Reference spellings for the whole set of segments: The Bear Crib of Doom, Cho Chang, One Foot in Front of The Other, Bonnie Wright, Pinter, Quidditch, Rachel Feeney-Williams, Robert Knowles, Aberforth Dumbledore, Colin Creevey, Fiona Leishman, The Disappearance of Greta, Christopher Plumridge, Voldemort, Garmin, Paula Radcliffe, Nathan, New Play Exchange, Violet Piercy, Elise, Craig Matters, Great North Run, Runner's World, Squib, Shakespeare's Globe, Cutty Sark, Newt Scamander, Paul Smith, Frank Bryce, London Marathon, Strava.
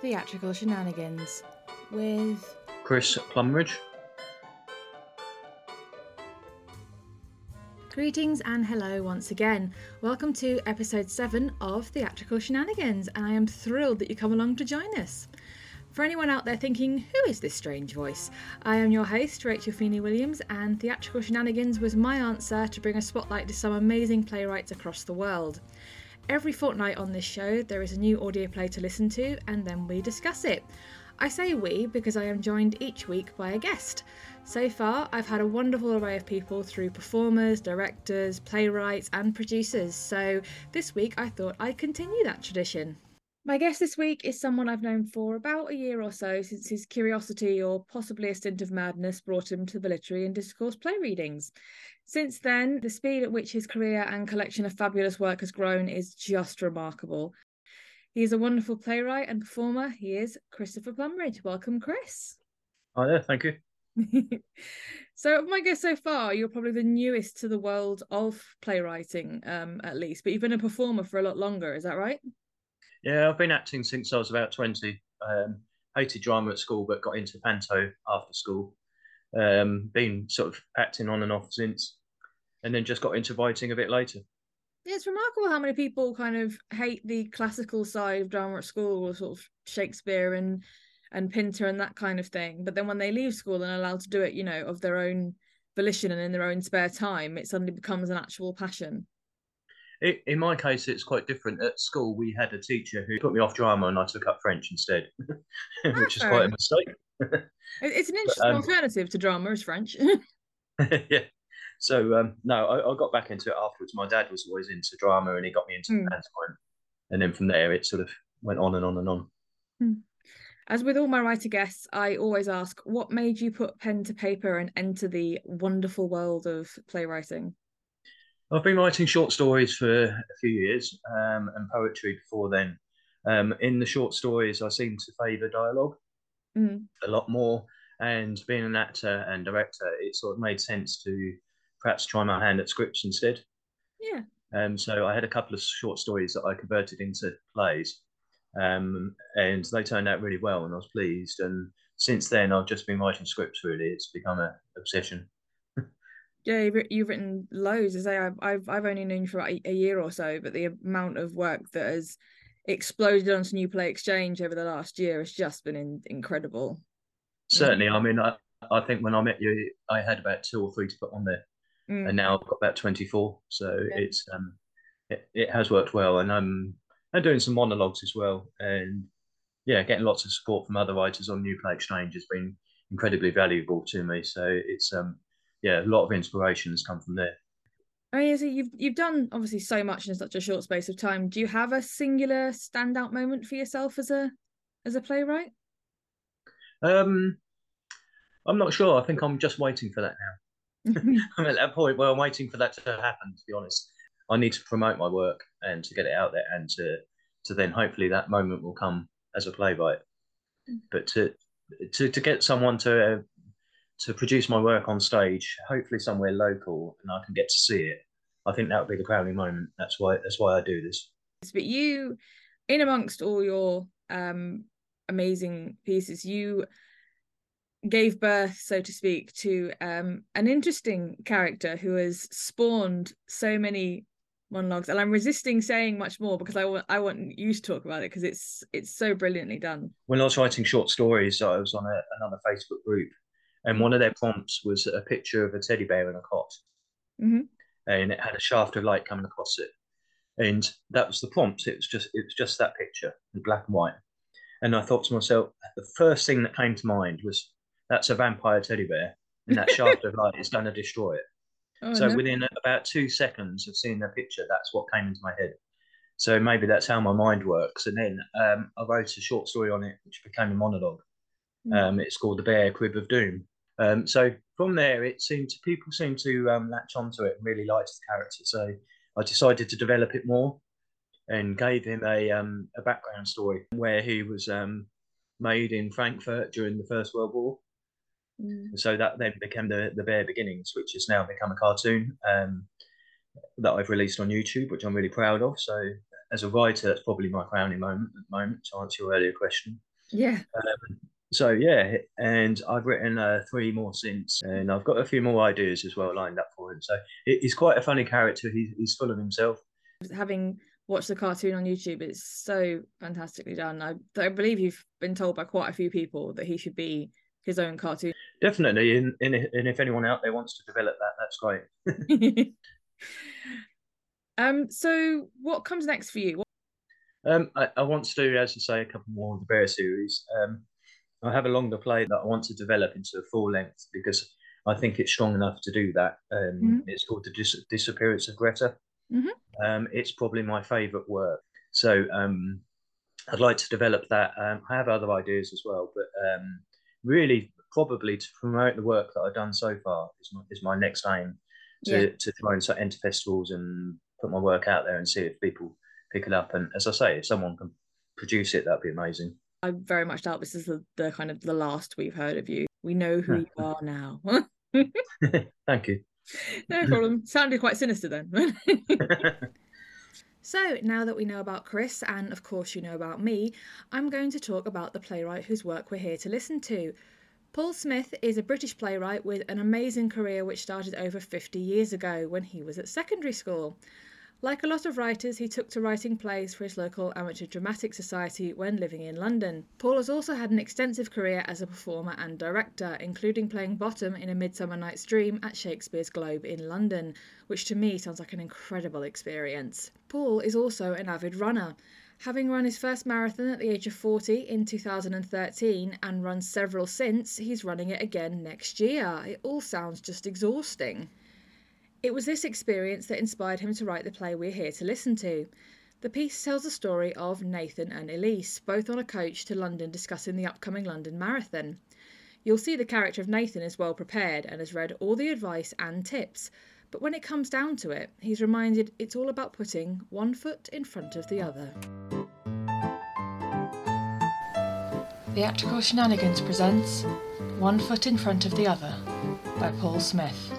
Theatrical Shenanigans with Chris Plumridge. Greetings and hello once again. Welcome to episode 7 of Theatrical Shenanigans, and I am thrilled that you come along to join us. For anyone out there thinking, who is this strange voice? I am your host, Rachel Feeney-Williams, and Theatrical Shenanigans was my answer to bring a spotlight to some amazing playwrights across the world. Every fortnight on this show, there is a new audio play to listen to, and then we discuss it. I say we because I am joined each week by a guest. So far, I've had a wonderful array of people through performers, directors, playwrights and producers, so this week I thought I'd continue that tradition. My guest this week is someone I've known for about a year or so, since his curiosity or possibly a stint of madness brought him to the literary and discourse play readings. Since then, the speed at which his career and collection of fabulous work has grown is just remarkable. He is a wonderful playwright and performer. He is Christopher Plumridge. Welcome, Chris. Hi there, thank you. So my guess so far, you're probably the newest to the world of playwriting, at least, but you've been a performer for a lot longer, is that right? Yeah, I've been acting since I was about 20. Hated drama at school, but got into panto after school. Been sort of acting on and off since, and then just got into writing a bit later. Yeah, it's remarkable how many people kind of hate the classical side of drama at school, or sort of Shakespeare and Pinter and that kind of thing. But then when they leave school and are allowed to do it, you know, of their own volition and in their own spare time, it suddenly becomes an actual passion. In my case, it's quite different. At school, we had a teacher who put me off drama and I took up French instead, which is quite a mistake. It's an interesting alternative to drama is French. Yeah. So, I got back into it afterwards. My dad was always into drama and he got me into pantomime. And then from there, it sort of went on and on and on. As with all my writer guests, I always ask, what made you put pen to paper and enter the wonderful world of playwriting? I've been writing short stories for a few years and poetry before then. In the short stories, I seem to favour dialogue a lot more. And being an actor and director, it sort of made sense to perhaps try my hand at scripts instead. Yeah. So I had a couple of short stories that I converted into plays, and they turned out really well, and I was pleased. And since then, I've just been writing scripts, really. It's become an obsession. Yeah, you've written loads. As I say, I've only known you for a year or so, but the amount of work that has exploded onto New Play Exchange over the last year has just been incredible. Certainly. I mean, I think when I met you, I had about 2 or 3 to put on there. And now I've got about 24, so yeah. It's it has worked well, and I'm doing some monologues as well, and yeah, getting lots of support from other writers on New Play Exchange has been incredibly valuable to me. So it's a lot of inspiration has come from there. I mean, so you've done obviously so much in such a short space of time. Do you have a singular standout moment for yourself as a playwright? I'm not sure. I think I'm just waiting for that now. I'm at that point where I'm waiting for that to happen, to be honest. I need to promote my work and to get it out there, and to then hopefully that moment will come as a playwright. But to get someone to produce my work on stage, hopefully somewhere local, and I can get to see it, I think that would be the crowning moment. That's why I do this. But you, in amongst all your amazing pieces, you gave birth, so to speak, to an interesting character who has spawned so many monologues, and I'm resisting saying much more because I want you to talk about it because it's so brilliantly done. When I was writing short stories, I was on another Facebook group, and one of their prompts was a picture of a teddy bear in a cot, and it had a shaft of light coming across it, and that was the prompt. It was just that picture in black and white, and I thought to myself, the first thing that came to mind was, that's a vampire teddy bear, and that shaft of light is going to destroy it. Oh, so no. Within about 2 seconds of seeing the picture, that's what came into my head. So maybe that's how my mind works. And then I wrote a short story on it, which became a monologue. It's called The Bear Crib of Doom. So from there, people seemed to latch onto it and really liked the character. So I decided to develop it more and gave him a background story where he was made in Frankfurt during the First World War. So that then became the Bear Beginnings, which has now become a cartoon that I've released on YouTube, which I'm really proud of. So as a writer, that's probably my crowning moment at the moment, to answer your earlier question. Yeah. So yeah, and I've written three more since, and I've got a few more ideas as well lined up for him. So he's quite a funny character. He's full of himself. Having watched the cartoon on YouTube, it's so fantastically done. I believe you've been told by quite a few people that he should be his own cartoon. Definitely, and if anyone out there wants to develop that, that's great. So what comes next for you? I want to do, as I say, a couple more of the Bear series. I have a longer play that I want to develop into a full length because I think it's strong enough to do that. It's called The Disappearance of Greta. Mm-hmm. It's probably my favourite work. So I'd like to develop that. I have other ideas as well, but really probably to promote the work that I've done so far is my next aim, to try and enter festivals and put my work out there and see if people pick it up. And as I say, if someone can produce it, that'd be amazing. I very much doubt this is the kind of the last we've heard of you. We know who you are now. Thank you. No problem. Sounded quite sinister then. So now that we know about Chris, and of course you know about me, I'm going to talk about the playwright whose work we're here to listen to. Paul Smith is a British playwright with an amazing career which started over 50 years ago when he was at secondary school. Like a lot of writers, he took to writing plays for his local amateur dramatic society when living in London. Paul has also had an extensive career as a performer and director, including playing Bottom in A Midsummer Night's Dream at Shakespeare's Globe in London, which to me sounds like an incredible experience. Paul is also an avid runner, having run his first marathon at the age of 40 in 2013 and run several since. He's running it again next year. It all sounds just exhausting. It was this experience that inspired him to write the play we're here to listen to. The piece tells the story of Nathan and Elise, both on a coach to London discussing the upcoming London Marathon. You'll see the character of Nathan is well prepared and has read all the advice and tips, but when it comes down to it, he's reminded it's all about putting one foot in front of the other. Theatrical Shenanigans presents One Foot in Front of the Other by Paul Smith.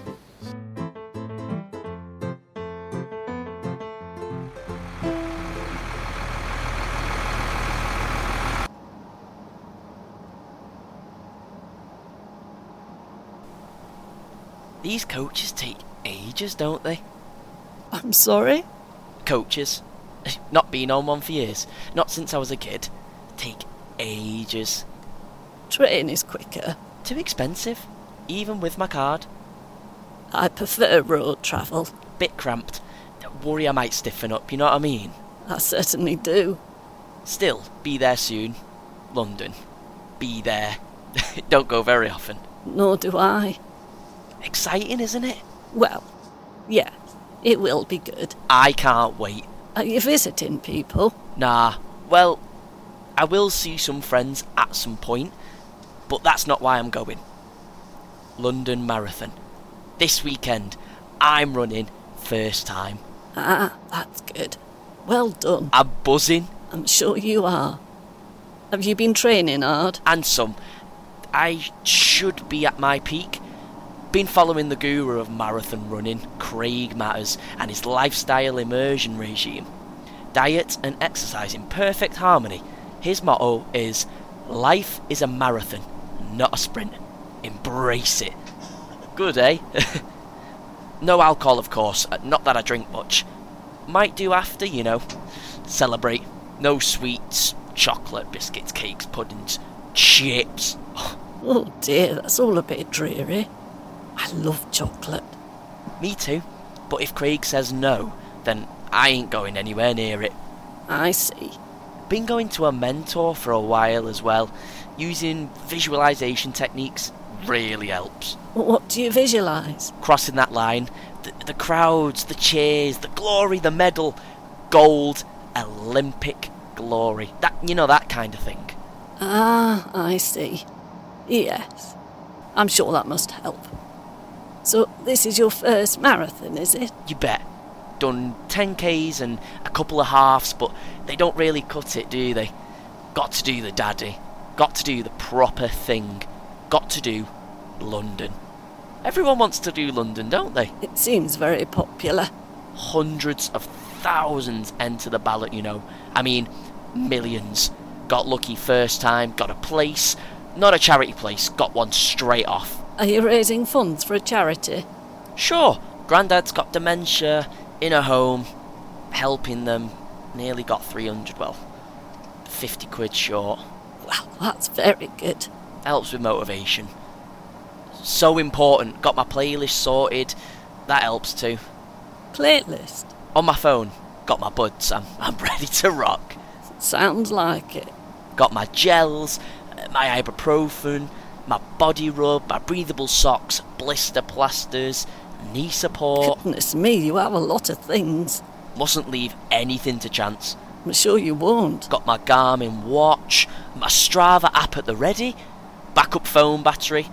These coaches take ages, don't they? I'm sorry? Coaches. Not been on one for years. Not since I was a kid. Take ages. Train is quicker. Too expensive. Even with my card. I prefer road travel. Bit cramped. Worry I might stiffen up, you know what I mean? I certainly do. Still, be there soon. London. Be there. Don't go very often. Nor do I. Exciting, isn't it? Well, yeah, it will be good. I can't wait. Are you visiting people? Nah, well, I will see some friends at some point, but that's not why I'm going. London Marathon. This weekend, I'm running first time. Ah, that's good. Well done. I'm buzzing. I'm sure you are. Have you been training hard? And some. I should be at my peak. Been following the guru of marathon running, Craig Matters, and his lifestyle immersion regime. Diet and exercise in perfect harmony. His motto is, life is a marathon, not a sprint. Embrace it. Good, eh? No alcohol, of course. Not that I drink much. Might do after, you know. Celebrate. No sweets, chocolate, biscuits, cakes, puddings, chips. Oh dear, that's all a bit dreary. I love chocolate. Me too. But if Craig says no, then I ain't going anywhere near it. I see. Been going to a mentor for a while as well. Using visualisation techniques really helps. What do you visualise? Crossing that line. The crowds, the cheers, the glory, the medal. Gold, Olympic glory. That kind of thing. Ah, I see. Yes. I'm sure that must help. So this is your first marathon, is it? You bet. Done 10Ks and a couple of halves, but they don't really cut it, do they? Got to do the daddy. Got to do the proper thing. Got to do London. Everyone wants to do London, don't they? It seems very popular. Hundreds of thousands enter the ballot, you know. I mean, millions. got lucky first time, got a place, not a charity place, got one straight off. Are you raising funds for a charity? Sure, Grandad's got dementia, in a home, helping them, nearly got 300, well, 50 quid short. Well, that's very good. Helps with motivation. So important, got my playlist sorted, that helps too. Playlist? On my phone, got my buds, I'm ready to rock. Sounds like it. Got my gels, my ibuprofen, my body rub, my breathable socks, blister plasters, knee support. Goodness me, you have a lot of things. Mustn't leave anything to chance. I'm sure you won't. Got my Garmin watch, my Strava app at the ready, backup phone battery,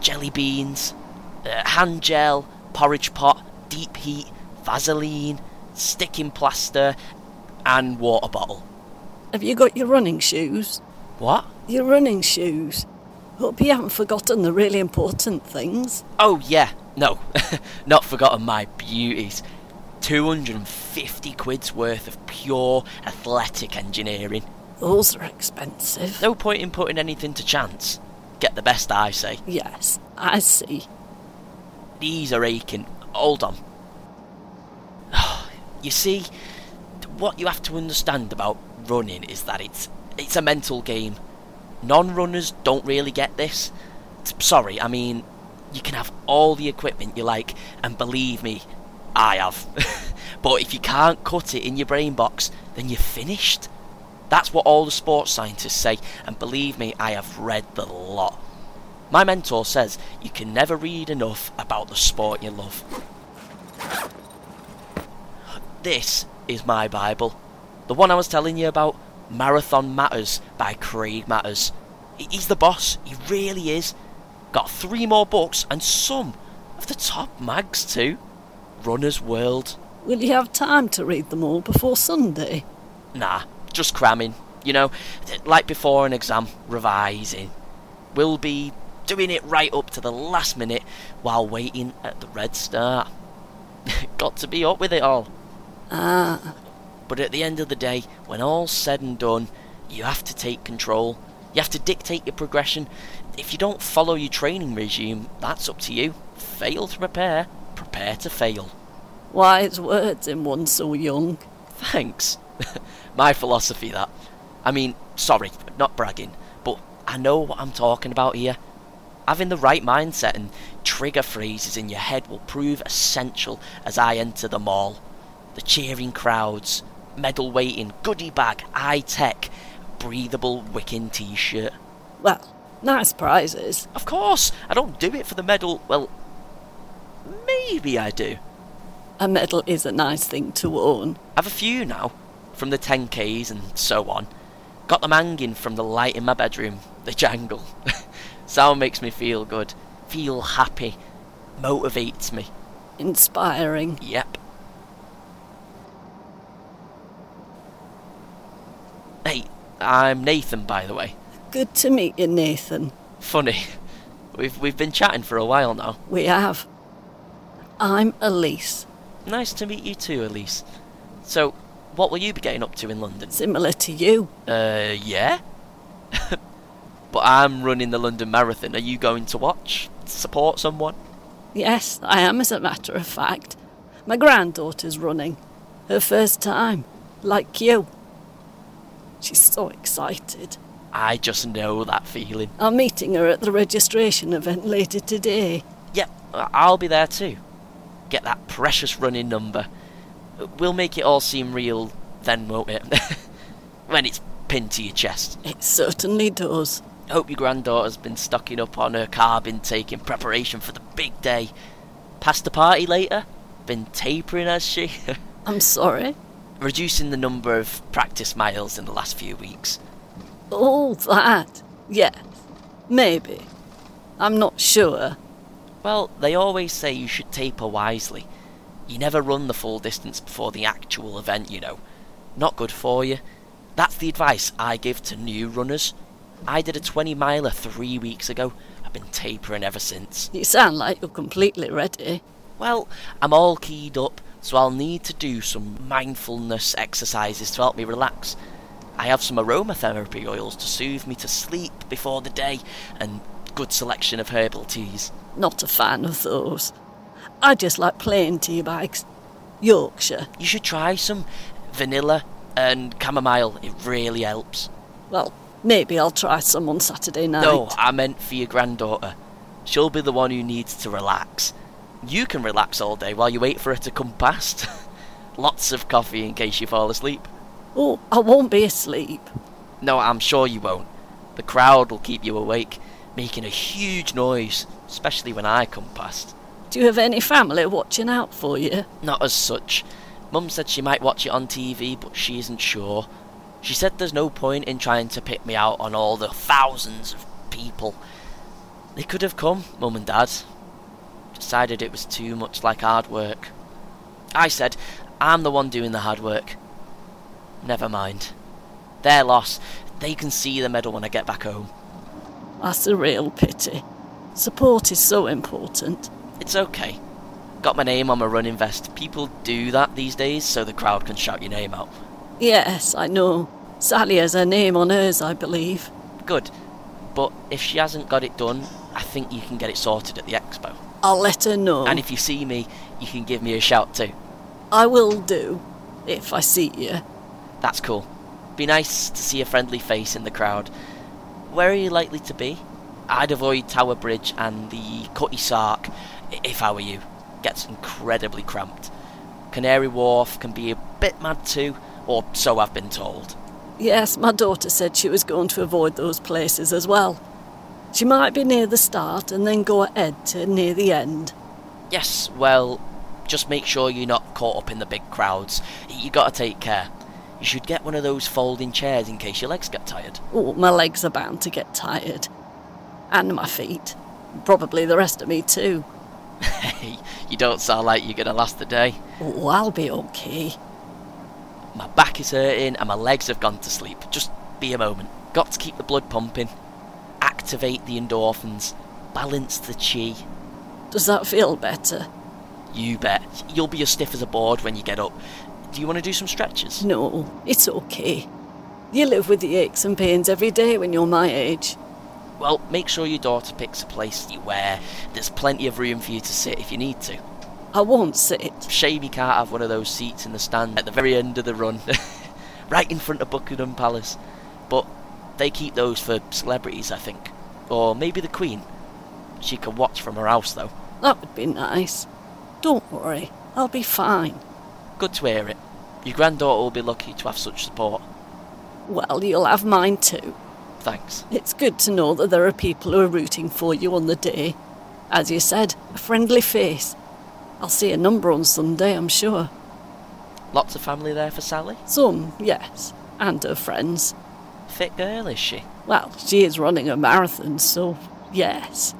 jelly beans, hand gel, porridge pot, deep heat, Vaseline, sticking plaster and water bottle. Have you got your running shoes? What? Your running shoes. Hope you haven't forgotten the really important things. Oh yeah, no, not forgotten my beauties. 250 quid's worth of pure athletic engineering. Those are expensive. No point in putting anything to chance. Get the best, I say. Yes, I see. Knees are aching. Hold on. You see, what you have to understand about running is that it's a mental game. Non-runners don't really get this. Sorry, I mean, you can have all the equipment you like, and believe me, I have. But if you can't cut it in your brain box, then you're finished. That's what all the sports scientists say, and believe me, I have read the lot. My mentor says you can never read enough about the sport you love. This is my Bible. The one I was telling you about, Marathon Matters by Craig Matters. He's the boss, he really is. Got 3 more books and some of the top mags too. Runner's World. Will you have time to read them all before Sunday? Nah, just cramming, you know, like before an exam, revising. We'll be doing it right up to the last minute while waiting at the red start. Got to be up with it all. Ah. But at the end of the day, when all's said and done, you have to take control. You have to dictate your progression. If you don't follow your training regime, that's up to you. Fail to prepare, prepare to fail. Wise words in one so young. Thanks. My philosophy, that. I mean, sorry, not bragging, but I know what I'm talking about here. Having the right mindset and trigger phrases in your head will prove essential as I enter the mall. The cheering crowds, medal waiting, goodie bag, high tech, breathable wicking t-shirt. Well, nice prizes. Of course, I don't do it for the medal. Well, maybe I do. A medal is a nice thing to own. I've a few now, from the 10Ks and so on. Got them hanging from the light in my bedroom, the jangle. Sound makes me feel good, feel happy, motivates me. Inspiring. Yep. Hey, I'm Nathan, by the way. Good to meet you, Nathan. Funny. We've been chatting for a while now. We have. I'm Elise. Nice to meet you too, Elise. So, what will you be getting up to in London? Similar to you. Yeah? But I'm running the London Marathon. Are you going to watch? Support someone? Yes, I am, as a matter of fact. My granddaughter's running. Her first time. Like you. She's so excited. I just know that feeling. I'm meeting her at the registration event later today. Yep, I'll be there too. Get that precious running number. We'll make it all seem real then, won't it? When it's pinned to your chest. It certainly does. Hope your granddaughter's been stocking up on her carb intake in preparation for the big day. Past the party later? Been tapering, has she? I'm sorry? Reducing the number of practice miles in the last few weeks. Oh, that. Yeah. Maybe. I'm not sure. Well, they always say you should taper wisely. You never run the full distance before the actual event, you know. Not good for you. That's the advice I give to new runners. I did a 20-miler 3 weeks ago. I've been tapering ever since. You sound like you're completely ready. Well, I'm all keyed up. So I'll need to do some mindfulness exercises to help me relax. I have some aromatherapy oils to soothe me to sleep before the day, and good selection of herbal teas. Not a fan of those. I just like plain tea bags. Yorkshire. You should try some vanilla and chamomile. It really helps. Well, maybe I'll try some on Saturday night. No, I meant for your granddaughter. She'll be the one who needs to relax. You can relax all day while you wait for her to come past. Lots of coffee in case you fall asleep. Oh, I won't be asleep. No, I'm sure you won't. The crowd will keep you awake, making a huge noise, especially when I come past. Do you have any family watching out for you? Not as such. Mum said she might watch it on TV, but she isn't sure. She said there's no point in trying to pick me out on all the thousands of people. They could have come, Mum and Dad. Decided it was too much like hard work. I said, I'm the one doing the hard work. Never mind. Their loss. They can see the medal when I get back home. That's a real pity. Support is so important. It's okay. Got my name on my running vest. People do that these days so the crowd can shout your name out. Yes, I know. Sally has her name on hers, I believe. Good. But if she hasn't got it done, I think you can get it sorted at the expo. I'll let her know. And if you see me, you can give me a shout too. I will do, if I see you. That's cool. Be nice to see a friendly face in the crowd. Where are you likely to be? I'd avoid Tower Bridge and the Cutty Sark if I were you. Gets incredibly cramped. Canary Wharf can be a bit mad too, or so I've been told. Yes, my daughter said she was going to avoid those places as well. She might be near the start and then go ahead to near the end. Yes, well, just make sure you're not caught up in the big crowds. You gotta take care. You should get one of those folding chairs in case your legs get tired. Oh, my legs are bound to get tired. And my feet. Probably the rest of me too. Hey, you don't sound like you're going to last the day. Oh, I'll be okay. My back is hurting and my legs have gone to sleep. Just be a moment. Got to keep the blood pumping. Activate the endorphins. Balance the chi. Does that feel better? You bet. You'll be as stiff as a board when you get up. Do you want to do some stretches? No, it's okay. You live with the aches and pains every day when you're my age. Well, make sure your daughter picks a place you wear. There's plenty of room for you to sit if you need to. I won't sit. Shame you can't have one of those seats in the stand at the very end of the run. Right in front of Buckingham Palace. But they keep those for celebrities, I think. Or maybe the Queen. She can watch from her house, though. That would be nice. Don't worry, I'll be fine. Good to hear it. Your granddaughter will be lucky to have such support. Well, you'll have mine too. Thanks. It's good to know that there are people who are rooting for you on the day. As you said, a friendly face. I'll see a number on Sunday, I'm sure. Lots of family there for Sally? Some, yes. And her friends. Fit girl, is she? Well, she is running a marathon, so yes.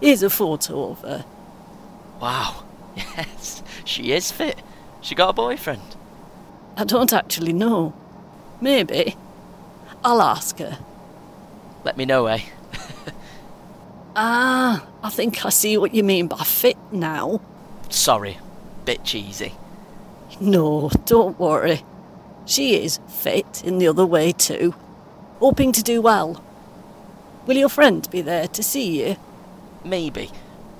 Here's a photo of her. Wow, yes, she is fit. She got a boyfriend. I don't actually know. Maybe. I'll ask her. Let me know, eh? I think I see what you mean by fit now. Sorry, bit cheesy. No, don't worry. She is fit in the other way too. Hoping to do well. Will your friend be there to see you? Maybe.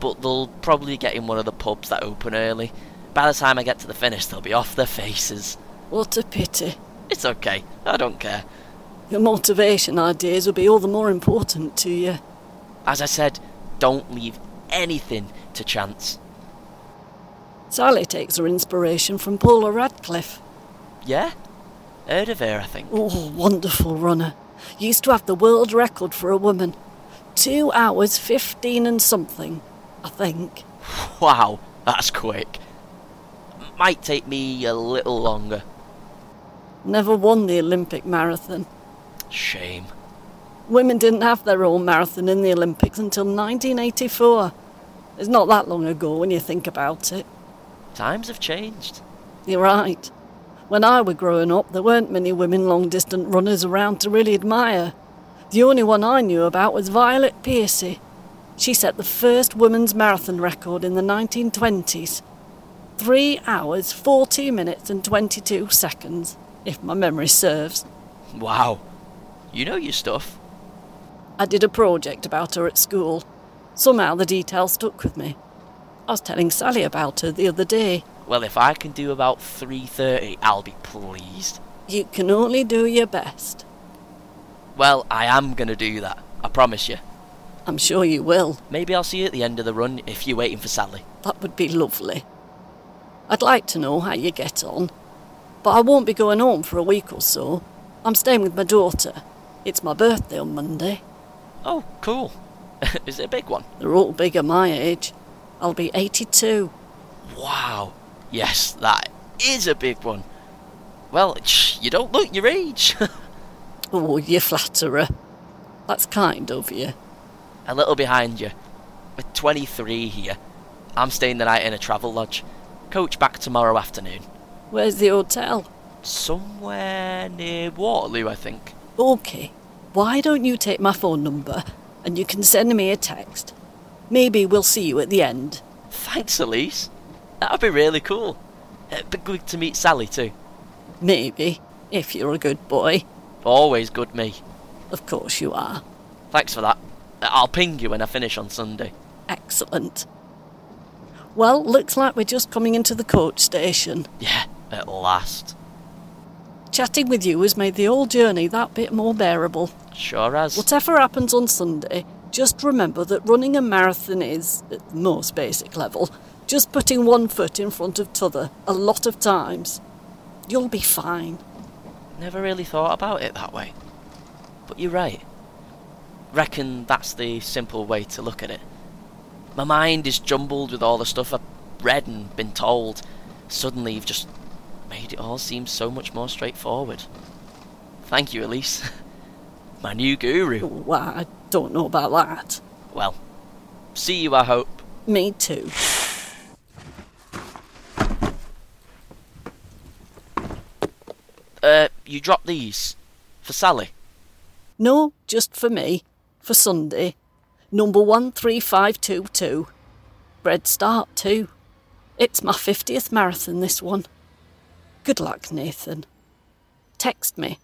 But they'll probably get in one of the pubs that open early. By the time I get to the finish, they'll be off their faces. What a pity. It's okay. I don't care. Your motivation ideas will be all the more important to you. As I said, don't leave anything to chance. Sally takes her inspiration from Paula Radcliffe. Yeah? Heard of her, I think. Oh, wonderful runner. Used to have the world record for a woman. 2 hours, 15 and something. I think. Wow, that's quick. Might take me a little longer. Never won the Olympic marathon. Shame. Women didn't have their own marathon in the Olympics until 1984. It's not that long ago when you think about it. Times have changed. You're right. When I were growing up, there weren't many women long-distance runners around to really admire. The only one I knew about was Violet Piercy. She set the first women's marathon record in the 1920s. 3 hours, 40 minutes and 22 seconds, if my memory serves. Wow. You know your stuff. I did a project about her at school. Somehow the details stuck with me. I was telling Sally about her the other day. Well, if I can do about 3:30, I'll be pleased. You can only do your best. Well, I am going to do that, I promise you. I'm sure you will. Maybe I'll see you at the end of the run if you're waiting for Sally. That would be lovely. I'd like to know how you get on. But I won't be going home for a week or so. I'm staying with my daughter. It's my birthday on Monday. Oh, cool. Is it a big one? They're all big at my age. I'll be 82. Wow. Yes, that is a big one. Well, you don't look your age. Oh, you flatterer. That's kind of you. A little behind you. We're 23 here. I'm staying the night in a travel lodge. Coach back tomorrow afternoon. Where's the hotel? Somewhere near Waterloo, I think. OK. Why don't you take my phone number and you can send me a text? Maybe we'll see you at the end. Thanks, Elise. That'd be really cool. It'd be good to meet Sally too. Maybe, if you're a good boy. Always good me. Of course you are. Thanks for that. I'll ping you when I finish on Sunday. Excellent. Well, looks like we're just coming into the coach station. Yeah, at last. Chatting with you has made the whole journey that bit more bearable. Sure has. Whatever happens on Sunday, just remember that running a marathon is, at the most basic level, just putting one foot in front of t'other a lot of times. You'll be fine. Never really thought about it that way. But you're right. Reckon that's the simple way to look at it. My mind is jumbled with all the stuff I've read and been told. Suddenly you've just made it all seem so much more straightforward. Thank you, Elise. My new guru. Well, I don't know about that. Well, see you, I hope. Me too. You dropped these? For Sally? No, just for me. For Sunday. Number 13522. Bread start too. It's my 50th marathon, this one. Good luck, Nathan. Text me.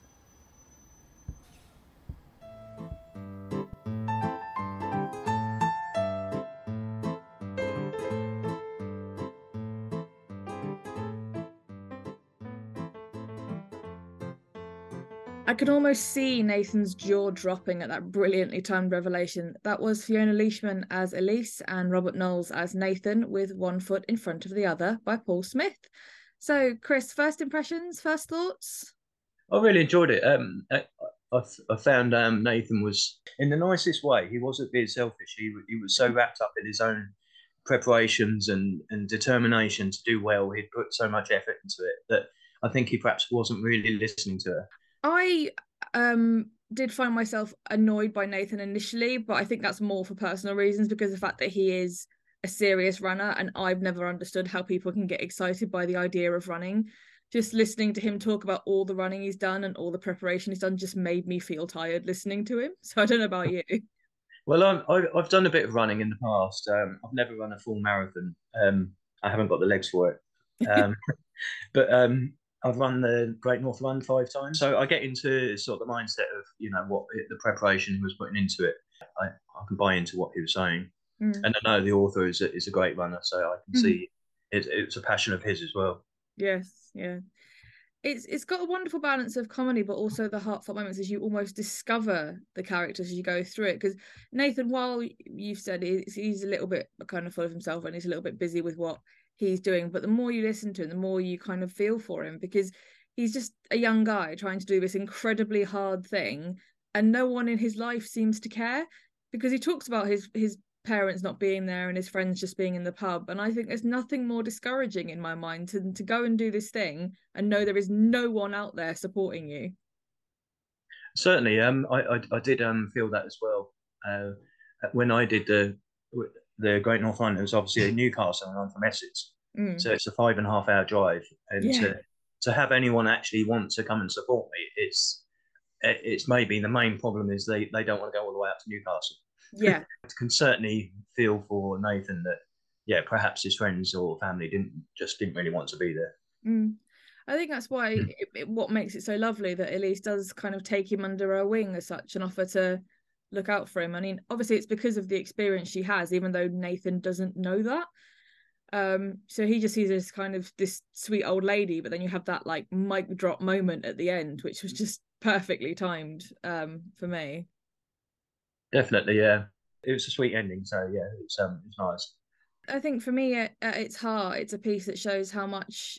I could almost see Nathan's jaw dropping at that brilliantly timed revelation. That was Fiona Leishman as Elise and Robert Knowles as Nathan with One Foot in Front of the Other by Paul Smith. So, Chris, first impressions, first thoughts? I really enjoyed it. I found Nathan was, in the nicest way, he wasn't being selfish. He was so wrapped up in his own preparations and determination to do well. He'd put so much effort into it that I think he perhaps wasn't really listening to her. I did find myself annoyed by Nathan initially, but I think that's more for personal reasons because the fact that he is a serious runner and I've never understood how people can get excited by the idea of running. Just listening to him talk about all the running he's done and all the preparation he's done just made me feel tired listening to him. So I don't know about you. Well, I've done a bit of running in the past. I've never run a full marathon. I haven't got the legs for it. But I've run the Great North Run 5 times. So I get into sort of the mindset of, you know, the preparation he was putting into it. I can buy into what he was saying. Mm. And I know the author is a great runner, so I can see it's a passion of his as well. Yes, yeah. It's got a wonderful balance of comedy, but also the heartfelt moments as you almost discover the characters as you go through it. Because Nathan, while you've said he's a little bit kind of full of himself and he's a little bit busy with what he's doing, but the more you listen to him, the more you kind of feel for him because he's just a young guy trying to do this incredibly hard thing and no one in his life seems to care because he talks about his parents not being there and his friends just being in the pub, and I think there's nothing more discouraging in my mind than to go and do this thing and know there is no one out there supporting you. Certainly, I did feel that as well. When I did the Great North Run, it was obviously in Newcastle and I'm from Essex. Mm. So it's a 5.5 hour drive. And to have anyone actually want to come and support me, it's maybe the main problem is they don't want to go all the way up to Newcastle. Yeah. I can certainly feel for Nathan that yeah, perhaps his friends or family didn't really want to be there. Mm. I think that's why what makes it so lovely that Elise does kind of take him under her wing as such and offer to look out for him. I mean, obviously it's because of the experience she has, even though Nathan doesn't know that. So he just sees this kind of this sweet old lady, but then you have that like mic drop moment at the end, which was just perfectly timed for me. Definitely, yeah. It was a sweet ending, so yeah, it's nice. I think for me, at its heart, it's a piece that shows how much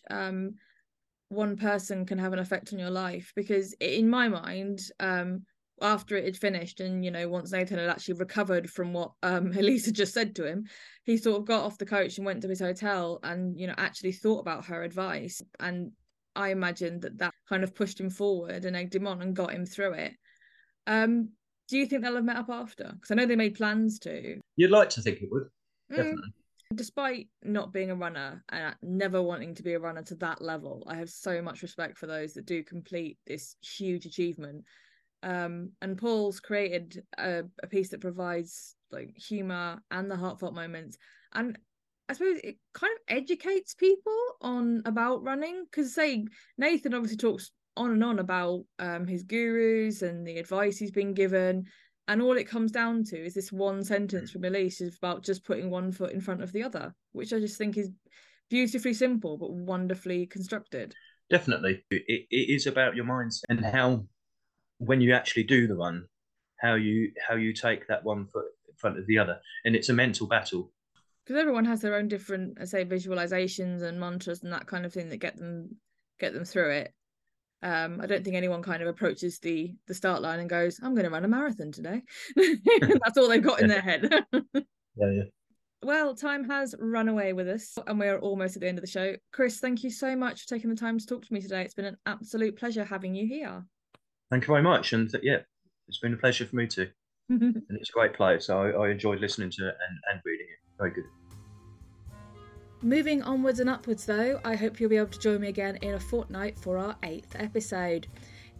one person can have an effect on your life. Because in my mind, after it had finished, and you know, once Nathan had actually recovered from what Elise had just said to him, he sort of got off the coach and went to his hotel, and you know, actually thought about her advice. And I imagine that kind of pushed him forward and egged him on and got him through it. Do you think they'll have met up after? Because I know they made plans to. You'd like to think it would, definitely. Despite not being a runner and never wanting to be a runner to that level, I have so much respect for those that do complete this huge achievement. And Paul's created a piece that provides like humour and the heartfelt moments, and I suppose it kind of educates people on about running. Because say Nathan obviously talks on and on about his gurus and the advice he's been given, and all it comes down to is this one sentence from Elise is about just putting one foot in front of the other, which I just think is beautifully simple but wonderfully constructed. Definitely, it is about your mindset and how, when you actually do the run, how you take that one foot in front of the other. And it's a mental battle, because everyone has their own different, I say, visualizations and mantras and that kind of thing that get them through it. I don't think anyone kind of approaches the start line and goes, I'm going to run a marathon today. That's all they've got in their head. Yeah. Well, time has run away with us and we're almost at the end of the show. Chris, thank you so much for taking the time to talk to me today. It's been an absolute pleasure having you here. Thank you very much. And yeah, it's been a pleasure for me too. And it's a great play. So I enjoyed listening to it and reading it. Very good. Moving onwards and upwards though, I hope you'll be able to join me again in a fortnight for our 8th episode.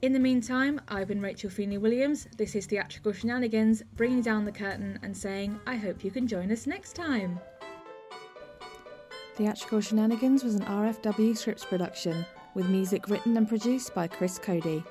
In the meantime, I've been Rachel Feeney-Williams. This is Theatrical Shenanigans, bringing down the curtain and saying, I hope you can join us next time. Theatrical Shenanigans was an RFW Scripts production, with music written and produced by Chris Cody.